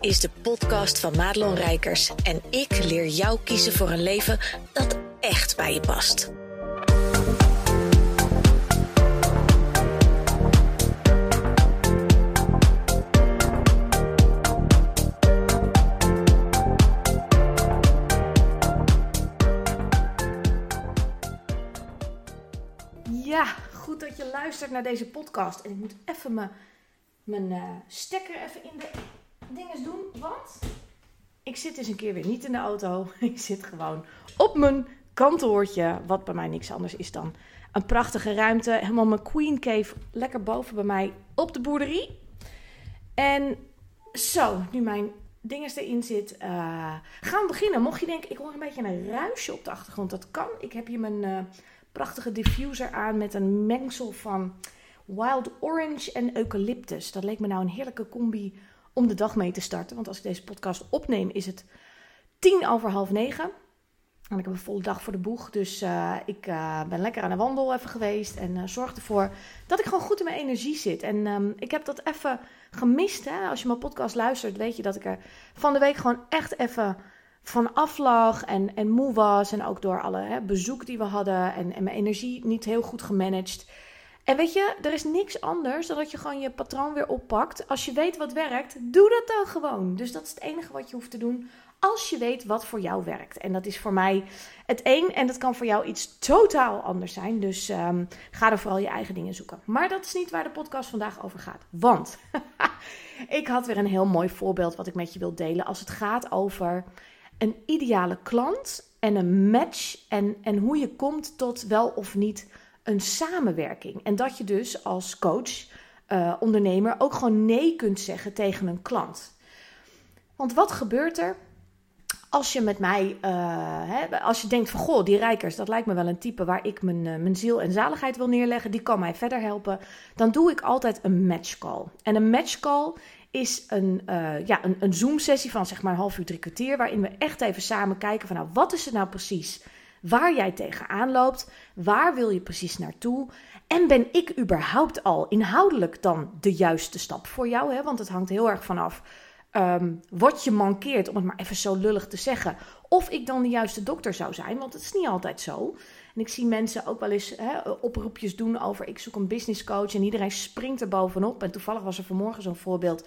is de podcast van Madelon Rijkers en ik leer jou kiezen voor een leven dat echt bij je past. Ja, goed dat je luistert naar deze podcast. En ik moet even mijn stekker even in de dinges doen, want ik zit eens een keer weer niet in de auto. Ik zit gewoon op mijn kantoortje, wat bij mij niks anders is dan een prachtige ruimte. Helemaal mijn Queen Cave, lekker boven bij mij op de boerderie. En zo, nu mijn dinges erin zit, gaan we beginnen. Mocht je denken, ik hoor een beetje een ruisje op de achtergrond, dat kan. Ik heb hier mijn prachtige diffuser aan met een mengsel van wild orange en eucalyptus. Dat leek me nou een heerlijke combi om de dag mee te starten. Want als ik deze podcast opneem is het 9:10. En ik heb een volle dag voor de boeg. Dus ik ben lekker aan de wandel even geweest. En zorg ervoor dat ik gewoon goed in mijn energie zit. En ik heb dat even gemist. Hè? Als je mijn podcast luistert weet je dat ik er van de week gewoon echt even van af lag en moe was. En ook door alle bezoek die we hadden. En mijn energie niet heel goed gemanaged. En weet je, er is niks anders dan dat je gewoon je patroon weer oppakt. Als je weet wat werkt, doe dat dan gewoon. Dus dat is het enige wat je hoeft te doen als je weet wat voor jou werkt. En dat is voor mij het een en dat kan voor jou iets totaal anders zijn. Dus ga er vooral je eigen dingen zoeken. Maar dat is niet waar de podcast vandaag over gaat. Want ik had weer een heel mooi voorbeeld wat ik met je wil delen als het gaat over een ideale klant en een match en hoe je komt tot wel of niet een samenwerking. En dat je dus als coach, ondernemer ook gewoon nee kunt zeggen tegen een klant. Want wat gebeurt er als je met mij, als je denkt van goh, die Rijkers, dat lijkt me wel een type waar ik mijn ziel en zaligheid wil neerleggen, die kan mij verder helpen. Dan doe ik altijd een matchcall. En een matchcall is een Zoom-sessie van zeg maar een half uur, 3 kwartier... waarin we echt even samen kijken van nou, wat is het nou precies waar jij tegenaan loopt, waar wil je precies naartoe en ben ik überhaupt al inhoudelijk dan de juiste stap voor jou? Hè? Want het hangt heel erg vanaf wat je mankeert, om het maar even zo lullig te zeggen, of ik dan de juiste dokter zou zijn, want het is niet altijd zo. En ik zie mensen ook wel eens oproepjes doen over ik zoek een business coach en iedereen springt er bovenop. En toevallig was er vanmorgen zo'n voorbeeld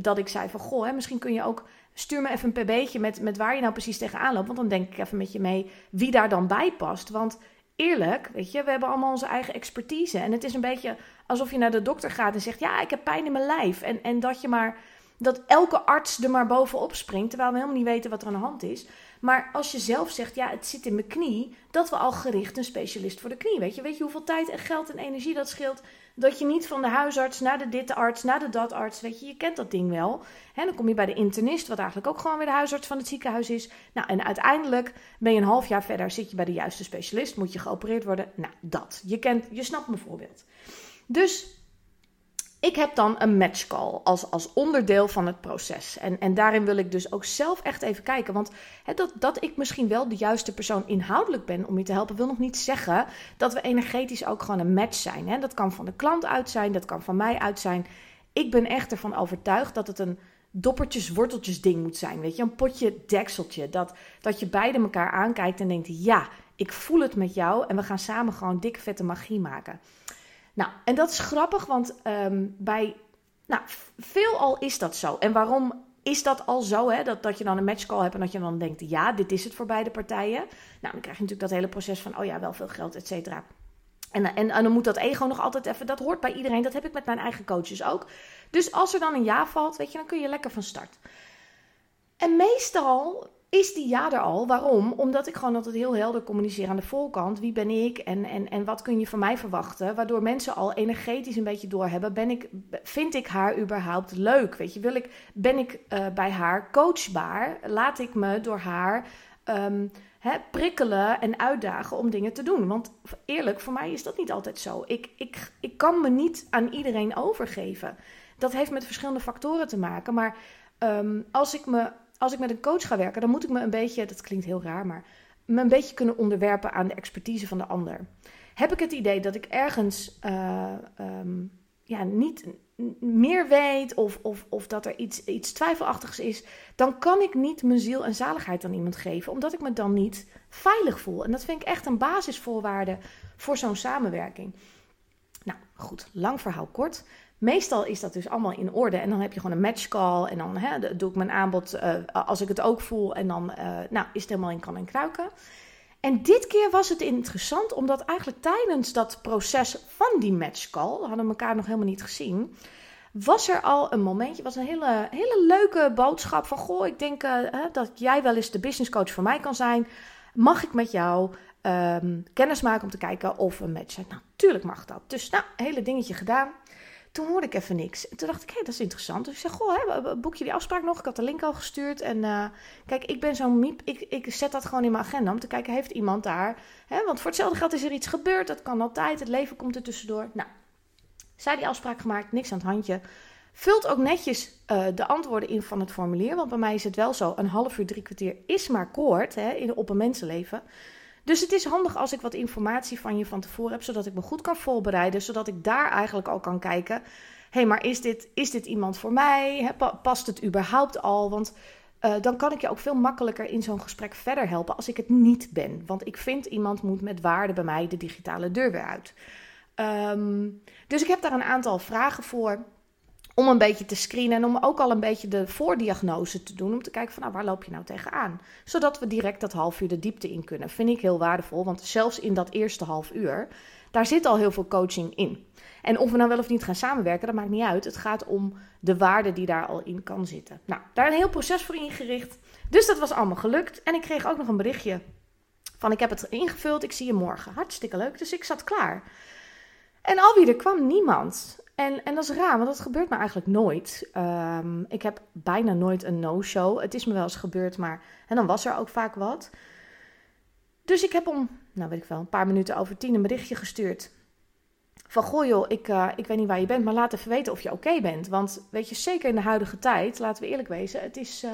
dat ik zei van goh, misschien kun je ook, stuur me even een pb'tje met waar je nou precies tegenaan loopt. Want dan denk ik even met je mee wie daar dan bij past. Want eerlijk, weet je, we hebben allemaal onze eigen expertise. En het is een beetje alsof je naar de dokter gaat en zegt ja, ik heb pijn in mijn lijf. En dat je maar, dat elke arts er maar bovenop springt, terwijl we helemaal niet weten wat er aan de hand is. Maar als je zelf zegt, ja, het zit in mijn knie, dat we al gericht een specialist voor de knie. Weet je hoeveel tijd en geld en energie dat scheelt? Dat je niet van de huisarts naar de ditarts, naar de datarts, weet je kent dat ding wel. Hè, dan kom je bij de internist, wat eigenlijk ook gewoon weer de huisarts van het ziekenhuis is. Nou, en uiteindelijk ben je een half jaar verder, zit je bij de juiste specialist, moet je geopereerd worden. Nou, dat. Je snapt mijn voorbeeld. Dus ik heb dan een matchcall als onderdeel van het proces. En daarin wil ik dus ook zelf echt even kijken. Want dat ik misschien wel de juiste persoon inhoudelijk ben om je te helpen, wil nog niet zeggen dat we energetisch ook gewoon een match zijn. Hè? Dat kan van de klant uit zijn, dat kan van mij uit zijn. Ik ben echt ervan overtuigd dat het een doppertjes, worteltjes ding moet zijn. Weet je? Een potje, dekseltje. Dat je beiden elkaar aankijkt en denkt, ja, ik voel het met jou en we gaan samen gewoon dikke vette magie maken. Nou, en dat is grappig, want veelal is dat zo. En waarom is dat al zo, hè? Dat je dan een matchcall hebt en dat je dan denkt, ja, dit is het voor beide partijen. Nou, dan krijg je natuurlijk dat hele proces van, oh ja, wel veel geld, et cetera. En dan moet dat ego nog altijd even, dat hoort bij iedereen, dat heb ik met mijn eigen coaches ook. Dus als er dan een ja valt, weet je, dan kun je lekker van start. En meestal is die ja er al. Waarom? Omdat ik gewoon altijd heel helder communiceer aan de voorkant. Wie ben ik en wat kun je van mij verwachten? Waardoor mensen al energetisch een beetje doorhebben. Vind ik haar überhaupt leuk? Weet je, ben ik bij haar coachbaar? Laat ik me door haar prikkelen en uitdagen om dingen te doen? Want eerlijk, voor mij is dat niet altijd zo. Ik kan me niet aan iedereen overgeven. Dat heeft met verschillende factoren te maken. Maar als ik met een coach ga werken, dan moet ik me een beetje, dat klinkt heel raar, maar me een beetje kunnen onderwerpen aan de expertise van de ander. Heb ik het idee dat ik ergens niet meer weet of dat er iets twijfelachtigs is, dan kan ik niet mijn ziel en zaligheid aan iemand geven, omdat ik me dan niet veilig voel. En dat vind ik echt een basisvoorwaarde voor zo'n samenwerking. Nou goed, lang verhaal kort. Meestal is dat dus allemaal in orde en dan heb je gewoon een matchcall en dan doe ik mijn aanbod als ik het ook voel en dan is het helemaal in kan en kruiken. En dit keer was het interessant omdat eigenlijk tijdens dat proces van die matchcall, we hadden elkaar nog helemaal niet gezien, was er al een momentje, was een hele leuke boodschap van goh, ik denk dat jij wel eens de businesscoach voor mij kan zijn. Mag ik met jou kennis maken om te kijken of we matchen? Nou, tuurlijk mag dat. Dus nou, hele dingetje gedaan. Toen hoorde ik even niks. En toen dacht ik, hé, dat is interessant. Dus ik zeg, goh, boek je die afspraak nog? Ik had de link al gestuurd. En kijk, ik ben zo'n miep. Ik zet dat gewoon in mijn agenda om te kijken, heeft iemand daar? Hè? Want voor hetzelfde geld is er iets gebeurd. Dat kan altijd. Het leven komt er tussendoor. Nou, zij die afspraak gemaakt. Niks aan het handje. Vult ook netjes de antwoorden in van het formulier. Want bij mij is het wel zo. Een half uur, 3 kwartier is maar kort op een mensenleven. Dus het is handig als ik wat informatie van je van tevoren heb, zodat ik me goed kan voorbereiden, zodat ik daar eigenlijk al kan kijken, hé, maar is dit iemand voor mij? Past het überhaupt al? Want dan kan ik je ook veel makkelijker in zo'n gesprek verder helpen als ik het niet ben. Want ik vind iemand moet met waarde bij mij de digitale deur weer uit. Dus ik heb daar een aantal vragen voor om een beetje te screenen en om ook al een beetje de voordiagnose te doen, om te kijken van waar loop je nou tegenaan? Zodat we direct dat half uur de diepte in kunnen. Vind ik heel waardevol, want zelfs in dat eerste half uur, daar zit al heel veel coaching in. En of we nou wel of niet gaan samenwerken, dat maakt niet uit. Het gaat om de waarde die daar al in kan zitten. Nou, daar een heel proces voor ingericht. Dus dat was allemaal gelukt. En ik kreeg ook nog een berichtje van ik heb het ingevuld, ik zie je morgen. Hartstikke leuk, dus ik zat klaar. En alweer, er kwam niemand. En dat is raar, want dat gebeurt me eigenlijk nooit. Ik heb bijna nooit een no-show. Het is me wel eens gebeurd, maar... En dan was er ook vaak wat. Dus ik heb om, een paar minuten over 10 een berichtje gestuurd. Van, goh joh, ik weet niet waar je bent, maar laat even weten of je oké bent. Want weet je, zeker in de huidige tijd, laten we eerlijk wezen, het is...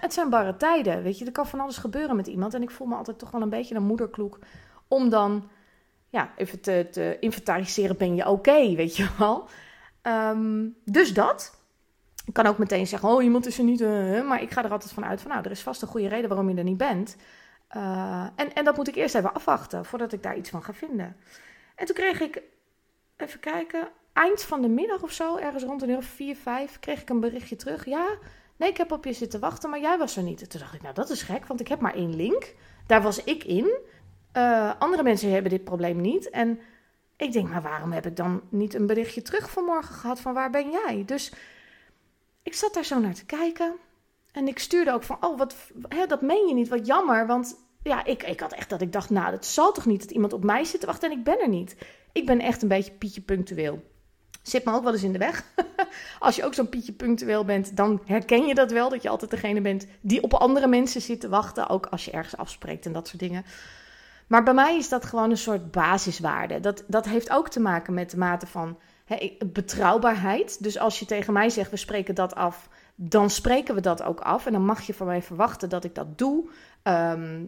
het zijn barre tijden, weet je. Er kan van alles gebeuren met iemand. En ik voel me altijd toch wel een beetje een moederkloek om dan... Ja, even te inventariseren, ben je oké, weet je wel. Dus dat. Ik kan ook meteen zeggen, oh, iemand is er niet, maar ik ga er altijd van uit van, nou, er is vast een goede reden waarom je er niet bent. En dat moet ik eerst even afwachten, voordat ik daar iets van ga vinden. En toen kreeg ik, even kijken, eind van de middag of zo, ergens rond een uur 4, 5, kreeg ik een berichtje terug. Ja, nee, ik heb op je zitten wachten, maar jij was er niet. Toen dacht ik, nou, dat is gek, want ik heb maar 1 link. Daar was ik in. Andere mensen hebben dit probleem niet. En ik denk, maar waarom heb ik dan niet een berichtje terug vanmorgen gehad van waar ben jij? Dus ik zat daar zo naar te kijken. En ik stuurde ook van, dat meen je niet, wat jammer. Want ja, ik had echt dat ik dacht, nou, dat zal toch niet dat iemand op mij zit te wachten en ik ben er niet. Ik ben echt een beetje pietje punctueel. Zit me ook wel eens in de weg. Als je ook zo'n pietje punctueel bent, dan herken je dat wel. Dat je altijd degene bent die op andere mensen zit te wachten. Ook als je ergens afspreekt en dat soort dingen. Maar bij mij is dat gewoon een soort basiswaarde. Dat heeft ook te maken met de mate van betrouwbaarheid. Dus als je tegen mij zegt, we spreken dat af, dan spreken we dat ook af. En dan mag je van mij verwachten dat ik dat doe.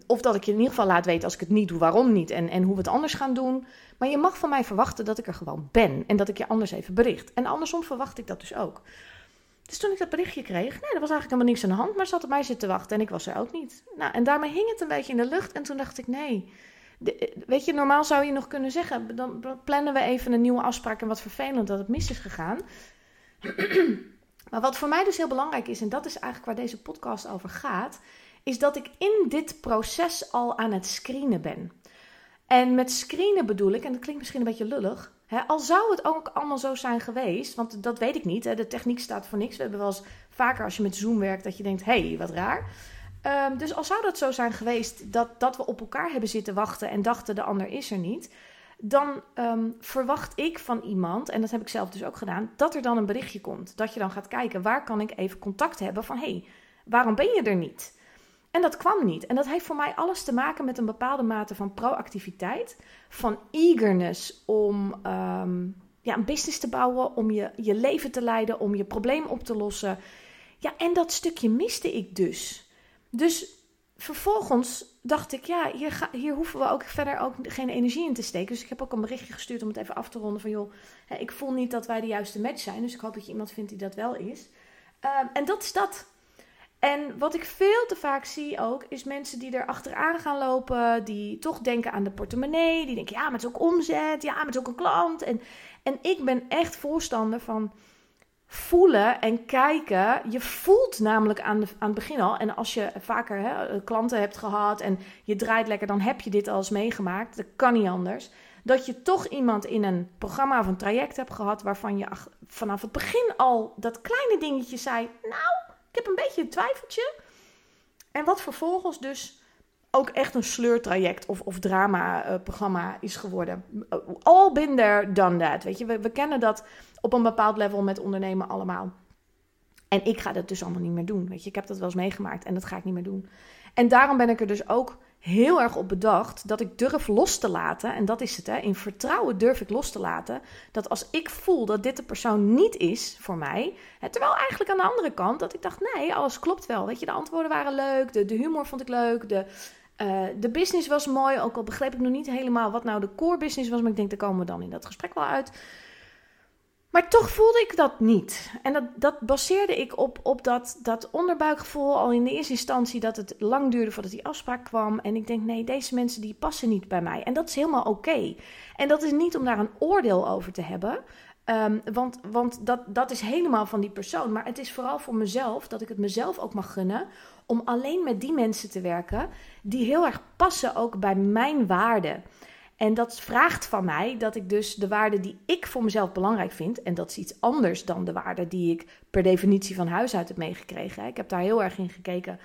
Of dat ik je in ieder geval laat weten als ik het niet doe, waarom niet. En hoe we het anders gaan doen. Maar je mag van mij verwachten dat ik er gewoon ben. En dat ik je anders even bericht. En andersom verwacht ik dat dus ook. Dus toen ik dat berichtje kreeg, er was eigenlijk helemaal niks aan de hand, maar ze had op mij zitten wachten en ik was er ook niet. Nou, en daarmee hing het een beetje in de lucht en toen dacht ik, nee. Weet je, normaal zou je nog kunnen zeggen, dan plannen we even een nieuwe afspraak en wat vervelend dat het mis is gegaan. Maar wat voor mij dus heel belangrijk is, en dat is eigenlijk waar deze podcast over gaat, is dat ik in dit proces al aan het screenen ben. En met screenen bedoel ik, en dat klinkt misschien een beetje lullig, al zou het ook allemaal zo zijn geweest, want dat weet ik niet. De techniek staat voor niks. We hebben wel eens vaker als je met Zoom werkt dat je denkt, hé, wat raar. Dus al zou dat zo zijn geweest dat we op elkaar hebben zitten wachten en dachten de ander is er niet. Dan verwacht ik van iemand, en dat heb ik zelf dus ook gedaan, dat er dan een berichtje komt. Dat je dan gaat kijken, waar kan ik even contact hebben van, hé, waarom ben je er niet? En dat kwam niet. En dat heeft voor mij alles te maken met een bepaalde mate van proactiviteit. Van eagerness om een business te bouwen. Om je leven te leiden. Om je probleem op te lossen. Ja, en dat stukje miste ik dus. Dus vervolgens dacht ik, ja, hier hoeven we ook verder ook geen energie in te steken. Dus ik heb ook een berichtje gestuurd om het even af te ronden van, joh, ik voel niet dat wij de juiste match zijn. Dus ik hoop dat je iemand vindt die dat wel is. En dat is dat. En wat ik veel te vaak zie ook, is mensen die er achteraan gaan lopen, die toch denken aan de portemonnee, die denken, ja, maar het is ook omzet, ja, maar het is ook een klant. En ik ben echt voorstander van voelen en kijken. Je voelt namelijk aan het begin al, en als je vaker klanten hebt gehad en je draait lekker, dan heb je dit al eens meegemaakt, dat kan niet anders, dat je toch iemand in een programma of een traject hebt gehad, waarvan je vanaf het begin al dat kleine dingetje zei, nou, ik heb een beetje een twijfeltje. En wat vervolgens dus ook echt een sleurtraject of drama-programma is geworden. All been there, done that. Weet je, we kennen dat op een bepaald level met ondernemen allemaal. En ik ga dat dus allemaal niet meer doen. Weet je, ik heb dat wel eens meegemaakt en dat ga ik niet meer doen. En daarom ben ik er dus ook heel erg op bedacht dat ik durf los te laten. En dat is het, hè. In vertrouwen durf ik los te laten. Dat als ik voel dat dit de persoon niet is voor mij. Hè, terwijl eigenlijk aan de andere kant dat ik dacht, nee, alles klopt wel. Weet je, de antwoorden waren leuk. De humor vond ik leuk. De business was mooi. Ook al begreep ik nog niet helemaal wat nou de core business was. Maar ik denk, daar komen we dan in dat gesprek wel uit. Maar toch voelde ik dat niet. En dat baseerde ik op dat onderbuikgevoel al in de eerste instantie, dat het lang duurde voordat die afspraak kwam. En ik denk, nee, deze mensen die passen niet bij mij. En dat is helemaal oké. En dat is niet om daar een oordeel over te hebben. Want dat is helemaal van die persoon. Maar het is vooral voor mezelf, dat ik het mezelf ook mag gunnen om alleen met die mensen te werken die heel erg passen ook bij mijn waarden. En dat vraagt van mij dat ik dus de waarden die ik voor mezelf belangrijk vind, en dat is iets anders dan de waarden die ik per definitie van huis uit heb meegekregen. Ik heb daar heel erg in gekeken,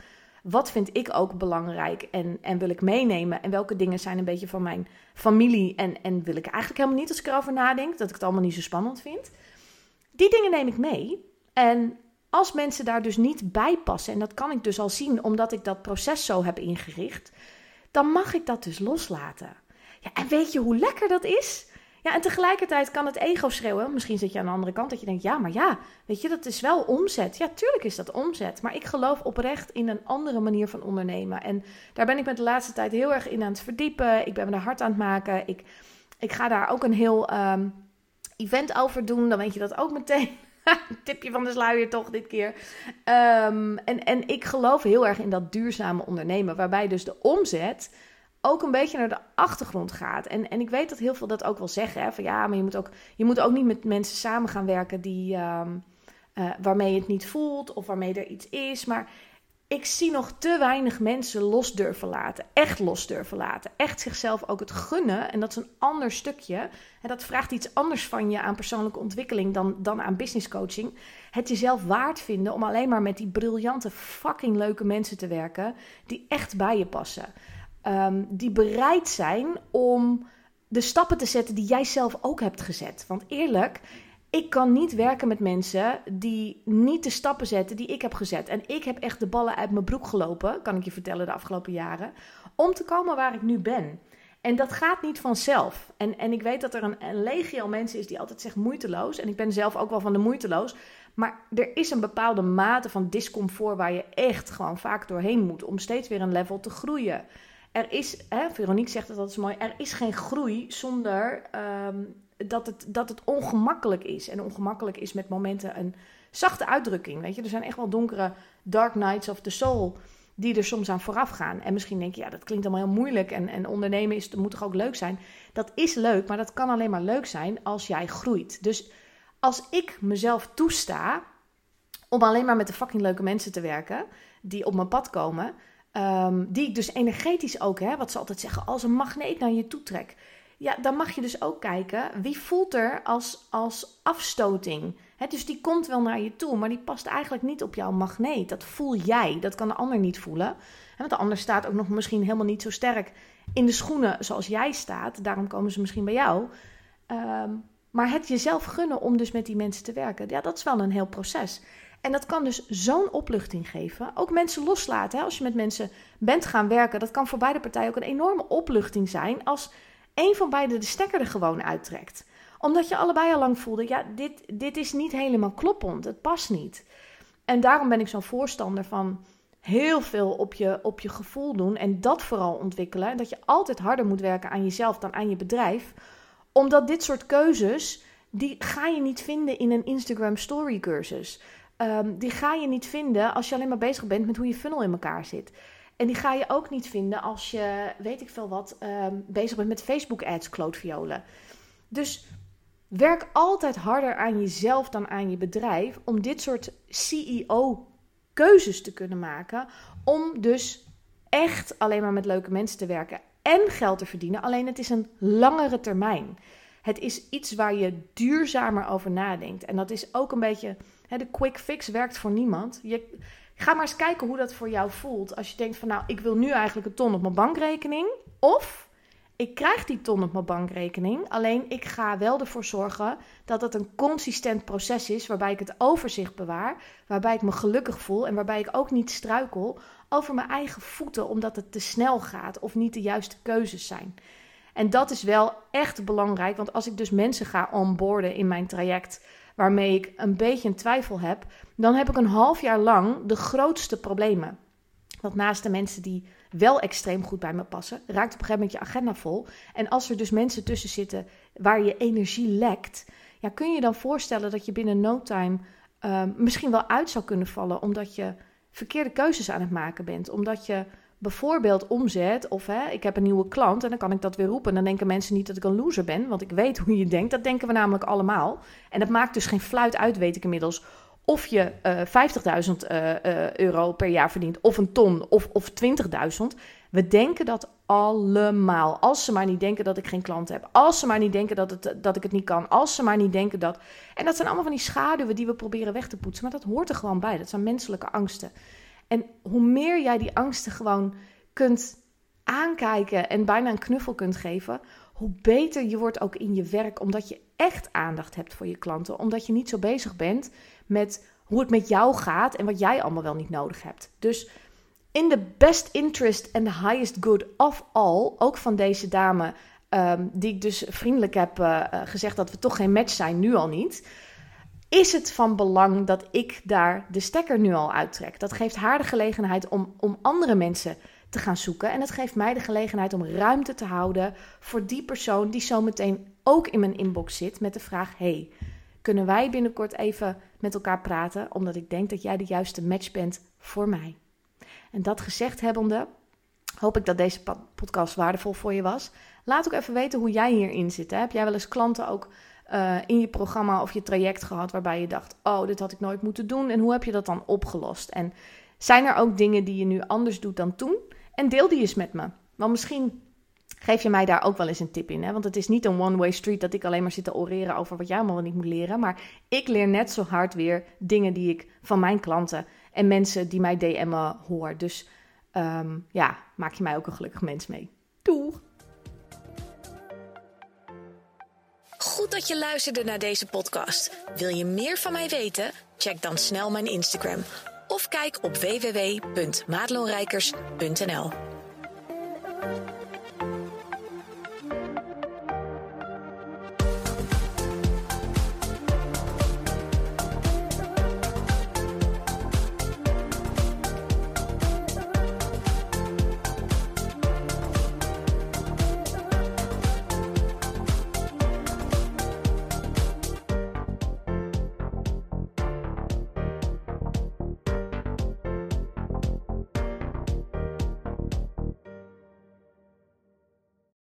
wat vind ik ook belangrijk en wil ik meenemen? En welke dingen zijn een beetje van mijn familie en wil ik eigenlijk helemaal niet, als ik erover nadenk, dat ik het allemaal niet zo spannend vind. Die dingen neem ik mee. En als mensen daar dus niet bij passen, en dat kan ik dus al zien omdat ik dat proces zo heb ingericht, dan mag ik dat dus loslaten. Ja, en weet je hoe lekker dat is? Ja, en tegelijkertijd kan het ego schreeuwen. Misschien zit je aan de andere kant dat je denkt, ja, maar ja, weet je, dat is wel omzet. Ja, tuurlijk is dat omzet. Maar ik geloof oprecht in een andere manier van ondernemen. En daar ben ik me de laatste tijd heel erg in aan het verdiepen. Ik ben me daar hard aan het maken. Ik ga daar ook een heel event over doen. Dan weet je dat ook meteen. Tipje van de sluier toch dit keer. En ik geloof heel erg in dat duurzame ondernemen. Waarbij dus de omzet ook een beetje naar de achtergrond gaat. En ik weet dat heel veel dat ook wel zeggen. Hè? Van ja, maar je moet ook niet met mensen samen gaan werken die waarmee je het niet voelt of waarmee er iets is. Maar ik zie nog te weinig mensen los durven laten. Echt los durven laten. Echt zichzelf ook het gunnen. En dat is een ander stukje. En dat vraagt iets anders van je aan persoonlijke ontwikkeling dan aan business coaching. Het jezelf waard vinden om alleen maar met die briljante fucking leuke mensen te werken die echt bij je passen. Die bereid zijn om de stappen te zetten die jij zelf ook hebt gezet. Want eerlijk, ik kan niet werken met mensen die niet de stappen zetten die ik heb gezet. En ik heb echt de ballen uit mijn broek gelopen, kan ik je vertellen, de afgelopen jaren, om te komen waar ik nu ben. En dat gaat niet vanzelf. En ik weet dat er een legio mensen is die altijd zegt moeiteloos. En ik ben zelf ook wel van de moeiteloos. Maar er is een bepaalde mate van discomfort waar je echt gewoon vaak doorheen moet om steeds weer een level te groeien. Er is, Veronique zegt dat is mooi, er is geen groei zonder dat het ongemakkelijk is. En ongemakkelijk is met momenten een zachte uitdrukking. Weet je? Er zijn echt wel donkere dark nights of the soul die er soms aan vooraf gaan. En misschien denk je, ja, dat klinkt allemaal heel moeilijk en ondernemen moet toch ook leuk zijn? Dat is leuk, maar dat kan alleen maar leuk zijn als jij groeit. Dus als ik mezelf toesta om alleen maar met de fucking leuke mensen te werken die op mijn pad komen, die ik dus energetisch ook, wat ze altijd zeggen, als een magneet naar je toe trek. Ja, dan mag je dus ook kijken, wie voelt er als afstoting? Dus die komt wel naar je toe, maar die past eigenlijk niet op jouw magneet. Dat voel jij, dat kan de ander niet voelen. Want de ander staat ook nog misschien helemaal niet zo sterk in de schoenen zoals jij staat. Daarom komen ze misschien bij jou. Maar het jezelf gunnen om dus met die mensen te werken, ja, dat is wel een heel proces. En dat kan dus zo'n opluchting geven. Ook mensen loslaten. Als je met mensen bent gaan werken, dat kan voor beide partijen ook een enorme opluchting zijn als één van beiden de stekker er gewoon uittrekt. Omdat je allebei al lang voelde, ja, dit is niet helemaal kloppend. Het past niet. En daarom ben ik zo'n voorstander van heel veel op je gevoel doen en dat vooral ontwikkelen. Dat je altijd harder moet werken aan jezelf dan aan je bedrijf. Omdat dit soort keuzes, die ga je niet vinden in een Instagram story cursus. Die ga je niet vinden als je alleen maar bezig bent met hoe je funnel in elkaar zit. En die ga je ook niet vinden als je, weet ik veel wat, bezig bent met Facebook ads, klootviolen. Dus werk altijd harder aan jezelf dan aan je bedrijf om dit soort CEO-keuzes te kunnen maken. Om dus echt alleen maar met leuke mensen te werken en geld te verdienen. Alleen het is een langere termijn. Het is iets waar je duurzamer over nadenkt. En dat is ook een beetje, de quick fix werkt voor niemand. Ga maar eens kijken hoe dat voor jou voelt. Als je denkt van nou, ik wil nu eigenlijk 100.000 op mijn bankrekening. Of ik krijg die 100.000 op mijn bankrekening. Alleen ik ga wel ervoor zorgen dat het een consistent proces is. Waarbij ik het overzicht bewaar. Waarbij ik me gelukkig voel. En waarbij ik ook niet struikel over mijn eigen voeten. Omdat het te snel gaat of niet de juiste keuzes zijn. En dat is wel echt belangrijk. Want als ik dus mensen ga onboarden in mijn traject, waarmee ik een beetje een twijfel heb, dan heb ik een half jaar lang de grootste problemen. Want naast de mensen die wel extreem goed bij me passen, raakt op een gegeven moment je agenda vol. En als er dus mensen tussen zitten waar je energie lekt, ja, kun je dan voorstellen dat je binnen no time misschien wel uit zou kunnen vallen, omdat je verkeerde keuzes aan het maken bent. Omdat je bijvoorbeeld omzet of ik heb een nieuwe klant en dan kan ik dat weer roepen. En dan denken mensen niet dat ik een loser ben, want ik weet hoe je denkt. Dat denken we namelijk allemaal. En dat maakt dus geen fluit uit, weet ik inmiddels, of je 50.000 euro per jaar verdient of een ton of 20.000. We denken dat allemaal. Als ze maar niet denken dat ik geen klant heb. Als ze maar niet denken dat ik het niet kan. Als ze maar niet denken dat. En dat zijn allemaal van die schaduwen die we proberen weg te poetsen. Maar dat hoort er gewoon bij. Dat zijn menselijke angsten. En hoe meer jij die angsten gewoon kunt aankijken en bijna een knuffel kunt geven, hoe beter je wordt ook in je werk. Omdat je echt aandacht hebt voor je klanten. Omdat je niet zo bezig bent met hoe het met jou gaat en wat jij allemaal wel niet nodig hebt. Dus in the best interest and the highest good of all, ook van deze dame die ik dus vriendelijk heb gezegd dat we toch geen match zijn, nu al niet, is het van belang dat ik daar de stekker nu al uittrek. Dat geeft haar de gelegenheid om andere mensen te gaan zoeken. En dat geeft mij de gelegenheid om ruimte te houden voor die persoon die zo meteen ook in mijn inbox zit met de vraag, hey, kunnen wij binnenkort even met elkaar praten? Omdat ik denk dat jij de juiste match bent voor mij. En dat gezegd hebbende, hoop ik dat deze podcast waardevol voor je was. Laat ook even weten hoe jij hierin zit. Heb jij wel eens klanten ook in je programma of je traject gehad waarbij je dacht, oh, dit had ik nooit moeten doen. En hoe heb je dat dan opgelost? En zijn er ook dingen die je nu anders doet dan toen? En deel die eens met me. Want misschien geef je mij daar ook wel eens een tip in. Want het is niet een one-way street dat ik alleen maar zit te oreren over wat jij allemaal niet moet leren. Maar ik leer net zo hard weer dingen die ik van mijn klanten en mensen die mij DM'en hoor. Dus maak je mij ook een gelukkig mens mee. Doeg! Goed dat je luisterde naar deze podcast. Wil je meer van mij weten? Check dan snel mijn Instagram. Of kijk op www.madelonrijkers.nl.